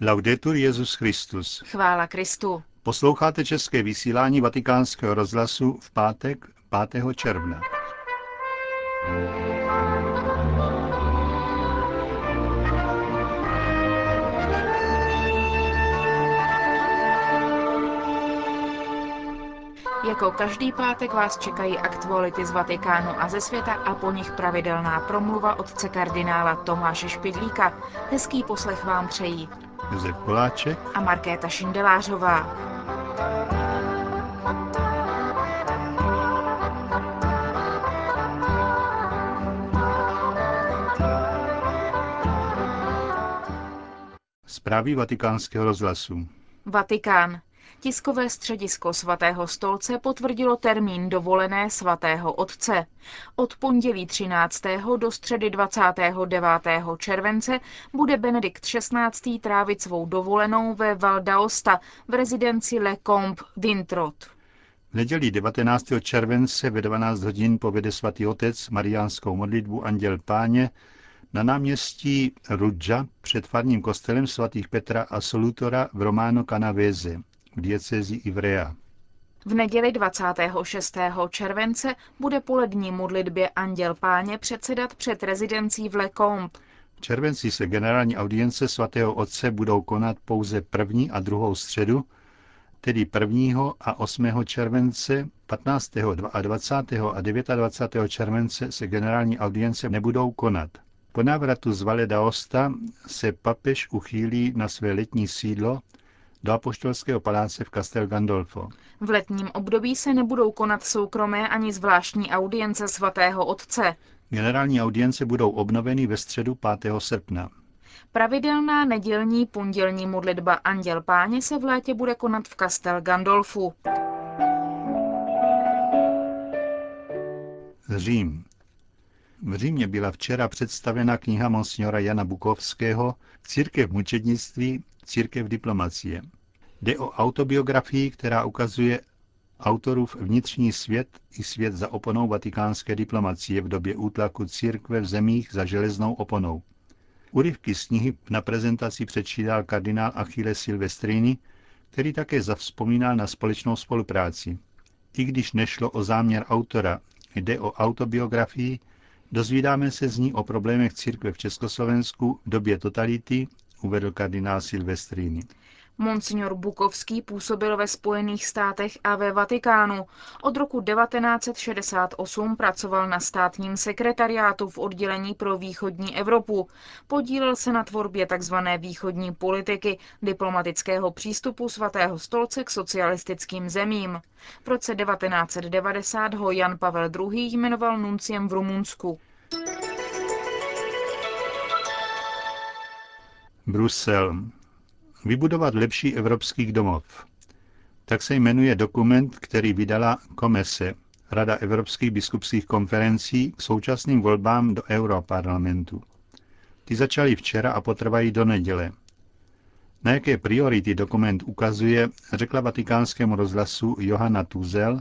Laudetur Jesus Christus. Chvála Kristu. Posloucháte české vysílání Vatikánského rozhlasu v pátek 5. června. Jako každý pátek vás čekají aktuality z Vatikánu a ze světa a po nich pravidelná promluva otce kardinála Tomáše Špidlíka. Hezký poslech vám přejí Josef Koláček a Markéta Šindelářová. Zprávy Vatikánského rozhlasu. Vatikán. Tiskové středisko Svatého stolce potvrdilo termín dovolené Svatého otce. Od pondělí 13. do středy 29. července bude Benedikt 16. trávit svou dovolenou ve Valdaosta v rezidenci Le Combe d'Introt. V neděli 19. července ve 12 hodin povede Svatý otec mariánskou modlitbu Anděl Páně na náměstí Rudža před farním kostelem svatých Petra a Solutora v Románo Canavéze v diecézi Ivrea. V neděli 26. července bude polední modlitbě Anděl Páně předsedat před rezidencí v Le Combe. V červenci se generální audience svatého otce budou konat pouze první a druhou středu, tedy 1. a 8. července, 15. 22. a 29. července se generální audience nebudou konat. Po návratu z Valle d'Aosta se papež uchýlí na své letní sídlo do apoštolského paláce v Castel Gandolfo. V letním období se nebudou konat soukromé ani zvláštní audience svatého otce. Generální audience budou obnoveny ve středu 5. srpna. Pravidelná nedělní pondělní modlitba Anděl Páně se v létě bude konat v Castel Gandolfu. Řím. V Římě byla včera představena kniha monsignora Jana Bukovského Církev mučednictví, církev diplomacie. Jde o autobiografii, která ukazuje autorův vnitřní svět i svět za oponou vatikánské diplomacie v době útlaku církve v zemích za železnou oponou. Úryvky z knihy na prezentaci předčítal kardinál Achille Silvestrini, který také zavzpomínal na společnou spolupráci. I když nešlo o záměr autora, jde o autobiografii, dozvídáme se z ní o problémech církve v Československu v době totality, uvedl kardinál Silvestrini. Monsignor Bukovský působil ve Spojených státech a ve Vatikánu. Od roku 1968 pracoval na státním sekretariátu v oddělení pro východní Evropu. Podílel se na tvorbě tzv. Východní politiky, diplomatického přístupu Svatého stolce k socialistickým zemím. V roce 1990 ho Jan Pavel II. Jmenoval nunciem v Rumunsku. Brusel. Vybudovat lepší evropských domov. Tak se jmenuje dokument, který vydala Komise, Rada evropských biskupských konferencí, k současným volbám do Europarlamentu. Ty začaly včera a potrvají do neděle. Na jaké priority dokument ukazuje, řekla Vatikánskému rozhlasu Johanna Tuzel,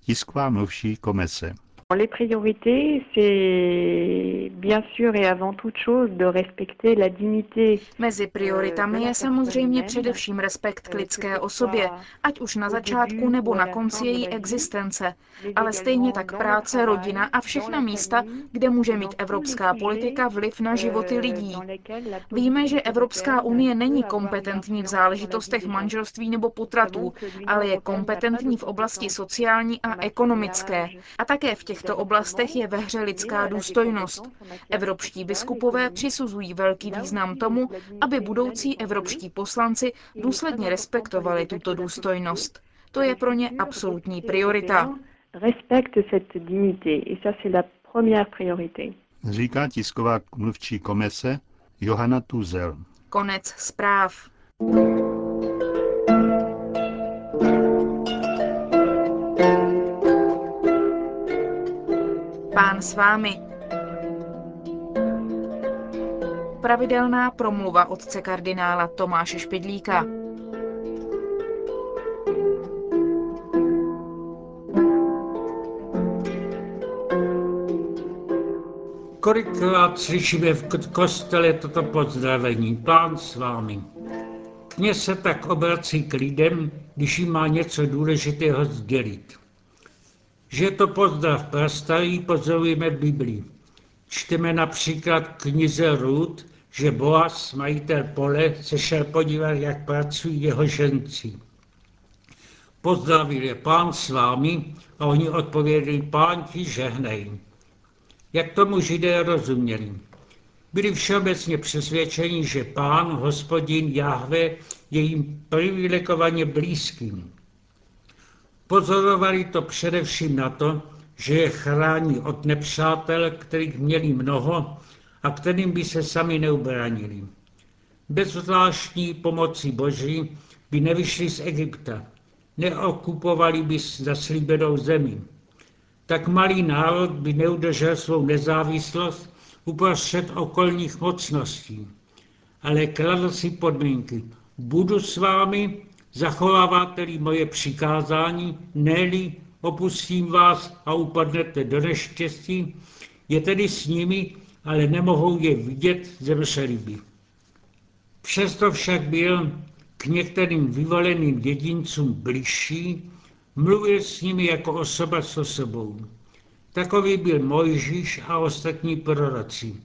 tisková mluvčí Komise. Les priorités, c'est bien sûr et avant toute chose de respecter la dignité. Mezi prioritami je samozřejmě především respekt k lidské osobě, ať už na začátku nebo na konci její existence, ale stejně tak práce, rodina a všechna místa, kde může mít evropská politika vliv na životy lidí. Víme, že Evropská unie není kompetentní v záležitostech manželství nebo potratů, ale je kompetentní v oblasti sociální a ekonomické. A také v těch v těchto oblastech je ve hře lidská důstojnost. Evropští biskupové přisuzují velký význam tomu, aby budoucí evropští poslanci důsledně respektovali tuto důstojnost. To je pro ně absolutní priorita. Říká tisková mluvčí Komise Johanna Tuzel. Konec zpráv. Pán s vámi. Pravidelná promluva otce kardinála Tomáše Špidlíka. Kolikrát slyšíme v kostele toto pozdravení. Pán s vámi. Kněz se tak obrací k lidem, když jim má něco důležitého sdělit. Že je to pozdrav prastarý, pozorujeme v Biblii. Čteme například v knize Rud, že Boaz, majitel pole, se šel podívat, jak pracují jeho ženci. Pozdravil je: Pán s vámi, a oni odpověděli: Pán ti žehnej. Jak tomu Židé rozuměli? Byli všeobecně přesvědčeni, že Pán, Hospodin, Jahve, je jim privilegovaně blízkým. Pozorovali to především na to, že je chrání od nepřátel, kterých měli mnoho a kterým by se sami neubránili. Bez zvláštní pomoci Boží by nevyšli z Egypta, neokupovali by zaslíbenou zemi. Tak malý národ by neudržel svou nezávislost uprostřed okolních mocností, ale kladl si podmínky: budu s vámi, zachováváte-li moje přikázání, ne-li opustím vás a upadnete do neštěstí. Je tedy s nimi, ale nemohou je vidět, zemřeli by. Přesto však byl k některým vyvoleným jedincům bližší, mluvil s nimi jako osoba s osobou. Takový byl Mojžíš a ostatní proroci.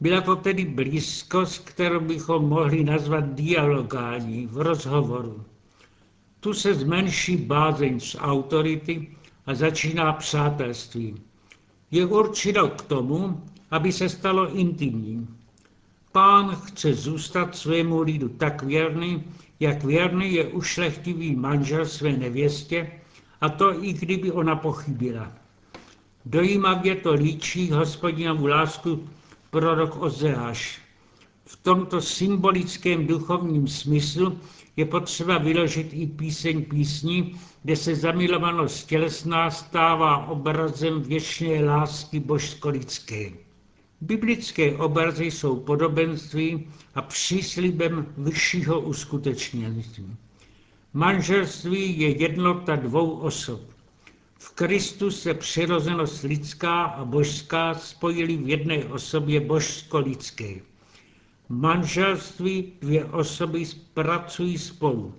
Byla to tedy blízkost, kterou bychom mohli nazvat dialogální, v rozhovoru. Tu se zmenší bázeň z autority a začíná přátelství. Je určeno k tomu, aby se stalo intimní. Pán chce zůstat svému lidu tak věrný, jak věrný je ušlechtilý manžel své nevěstě, a to i kdyby ona pochybila. Dojímavě to líčí Hospodinovu lásku prorok Ozeáš. V tomto symbolickém duchovním smyslu je potřeba vyložit i píseň písní, kde se zamilovanost tělesná stává obrazem věčné lásky božsko-lidské. Biblické obrazy jsou podobenství a příslibem vyššího uskutečnění. Manželství je jednota dvou osob. V Kristu se přirozenost lidská a božská spojily v jedné osobě božsko-lidské. Manželství dvě osoby pracují spolu.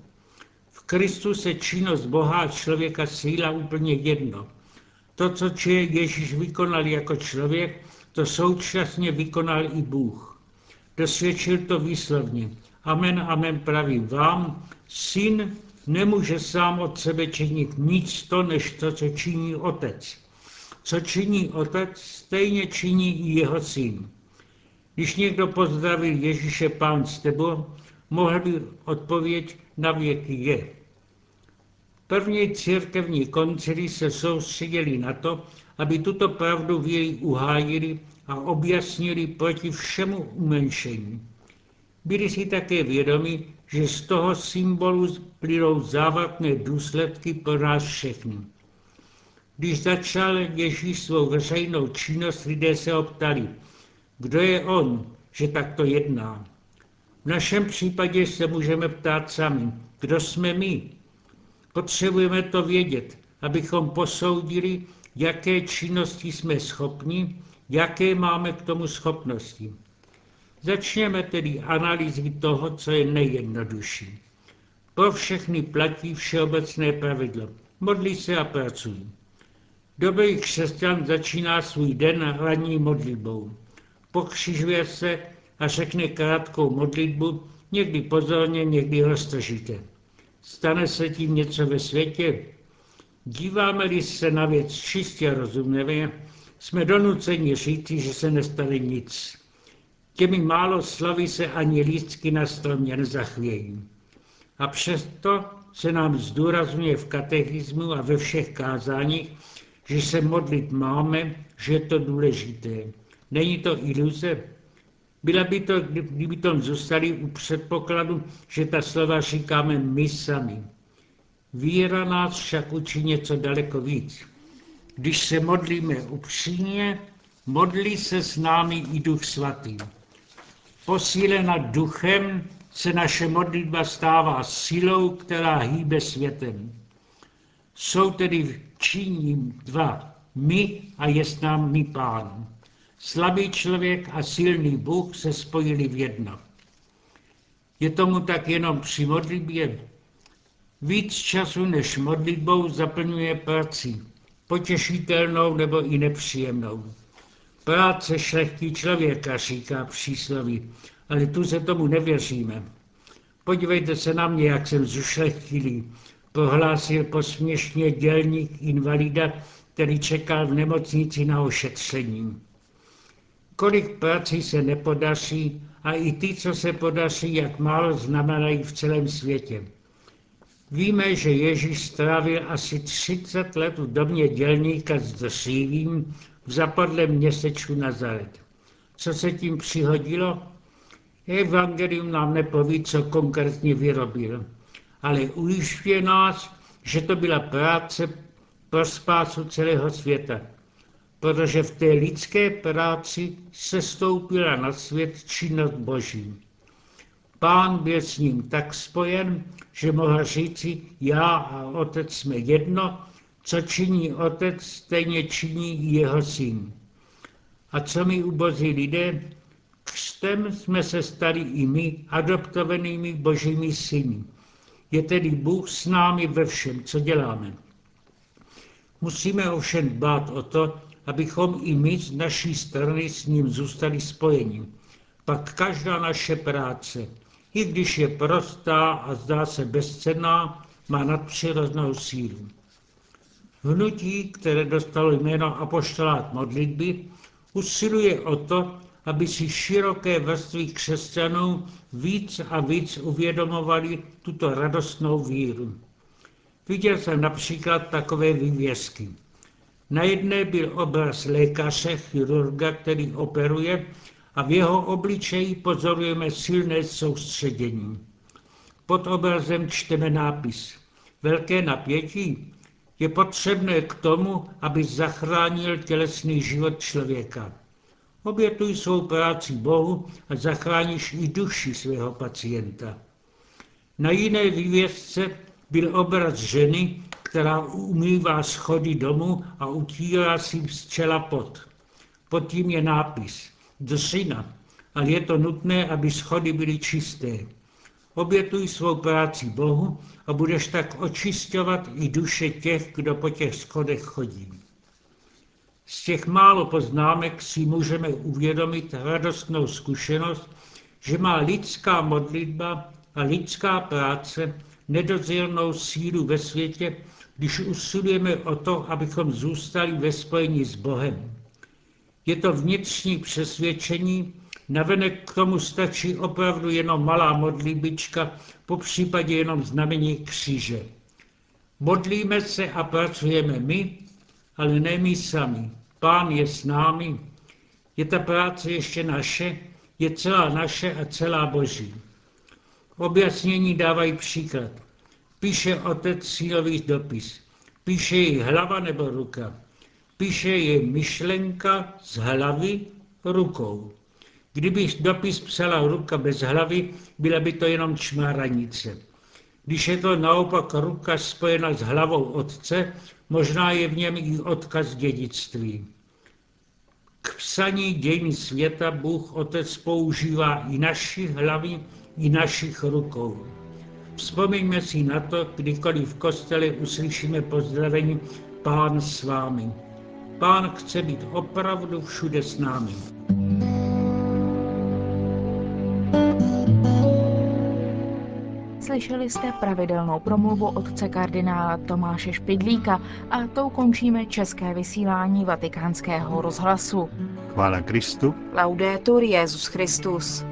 V Kristu se činnost Boha a člověka síla úplně jedno. To, co Ježíš vykonal jako člověk, to současně vykonal i Bůh. Dosvědčil to výslovně: Amen, amen, pravím vám, Syn nemůže sám od sebe činit nic to, než to, co činí Otec. Co činí Otec, stejně činí i jeho Syn. Když někdo pozdravil Ježíše: Pán s tebou, mohl by odpověď na věky je. První církevní koncily se soustředili na to, aby tuto pravdu víry uhájili a objasnili proti všemu umenšení. Byli si také vědomi, že z toho symbolu plynou závatné důsledky pro nás všechny. Když začal Ježíš svou veřejnou činnost, lidé se ho ptali: kdo je on, že takto jedná? V našem případě se můžeme ptát sami: kdo jsme my? Potřebujeme to vědět, abychom posoudili, jaké činnosti jsme schopni, jaké máme k tomu schopnosti. Začněme tedy analýzy toho, co je nejjednodušší. Pro všechny platí všeobecné pravidlo: modlí se a pracují. Dobrý křesťan začíná svůj den ranní modlitbou. Pokřižuje se a řekne krátkou modlitbu, někdy pozorně, někdy roztržitě. Stane se tím něco ve světě? Díváme-li se na věc čistě rozumně, jsme donuceni říci, že se nestane nic. Těmi málo slovy se ani lístky na stromě nezachvějí. A přesto se nám zdůrazňuje v katechismu a ve všech kázáních, že se modlit máme, že je to důležité. Není to iluze? Byla by to, kdyby tom zůstali u předpokladu, že ta slova říkáme my sami. Víra nás však učí něco daleko víc. Když se modlíme upřímně, modlí se s námi i Duch Svatý. Posílena Duchem se naše modlitba stává silou, která hýbe světem. Jsou tedy činím dva: my a jest nám mi Pán. Slabý člověk a silný Bůh se spojili v jedno. Je tomu tak jenom při modlitbě. Víc času než modlitbou zaplňuje prací, potěšitelnou nebo i nepříjemnou. Práce šlechtí člověka, říká přísloví, ale tu se tomu nevěříme. Podívejte se na mě, jak jsem zušlechtilý, prohlásil posměšně dělník invalida, který čekal v nemocnici na ošetření. Kolik prací se nepodaří a i ty, co se podaří, jak málo znamenají v celém světě. Víme, že Ježíš strávil asi 30 let v domě dělníka s dřívím v zapadlém městečku Nazaret. Co se tím přihodilo? Evangelium nám nepoví, co konkrétně vyrobil, ale ujišťuje nás, že to byla práce pro spásu celého světa, protože v té lidské práci sestoupila na svět činnost Boží. Pán byl s ním tak spojen, že mohl říci, já a Otec jsme jedno, co činí Otec, stejně činí i jeho Syn. A co my ubozí lidé? Křtem jsme se stali i my, adoptovanými Božími syny. Je tedy Bůh s námi ve všem, co děláme. Musíme ovšem dbát o to, abychom i my z naší strany s ním zůstali spojeni. Pak každá naše práce, i když je prostá a zdá se bezcenná, má nadpřirozenou sílu. Hnutí, které dostalo jméno Apoštolát modlitby, usiluje o to, aby si široké vrstvy křesťanů víc a víc uvědomovali tuto radostnou víru. Viděl jsem například takové vývězky. Na jedné byl obraz lékaře, chirurga, který operuje, a v jeho obličeji pozorujeme silné soustředění. Pod obrazem čteme nápis. Velké napětí je potřebné k tomu, aby zachránil tělesný život člověka. Obětuj svou práci Bohu a zachráníš i duši svého pacienta. Na jiné vývězce byl obraz ženy, která umývá schody domu a utírá si z čela pot. Pod tím je nápis. Dřina, ale je to nutné, aby schody byly čisté. Obětuj svou práci Bohu a budeš tak očišťovat i duše těch, kdo po těch schodech chodí. Z těch málo poznámek si můžeme uvědomit radostnou zkušenost, že má lidská modlitba a lidská práce nedozírnou sílu ve světě, když usilujeme o to, abychom zůstali ve spojení s Bohem. Je to vnitřní přesvědčení, navenek k tomu stačí opravdu jenom malá modlitbička, popřípadě jenom znamení kříže. Modlíme se a pracujeme my, ale ne my sami. Pán je s námi. Je ta práce ještě naše, je celá naše a celá Boží. Objasnění dávají příklad. Píše otec synový dopis. Píše jí hlava nebo ruka. Píše je myšlenka z hlavy rukou. Kdyby dopis psala ruka bez hlavy, byla by to jenom čmáranice. Když je to naopak ruka spojena s hlavou otce, možná je v něm i odkaz dědictví. K psaní dějin světa Bůh Otec používá i naši hlavy, i našich rukou. Vzpomeňme si na to, kdykoliv v kostele uslyšíme pozdravení Pán s vámi. Pán chce být opravdu všude s námi. Slyšeli jste pravidelnou promluvu otce kardinála Tomáše Špidlíka a tou končíme české vysílání Vatikánského rozhlasu. Chvála Kristu. Laudetur Jesus Christus.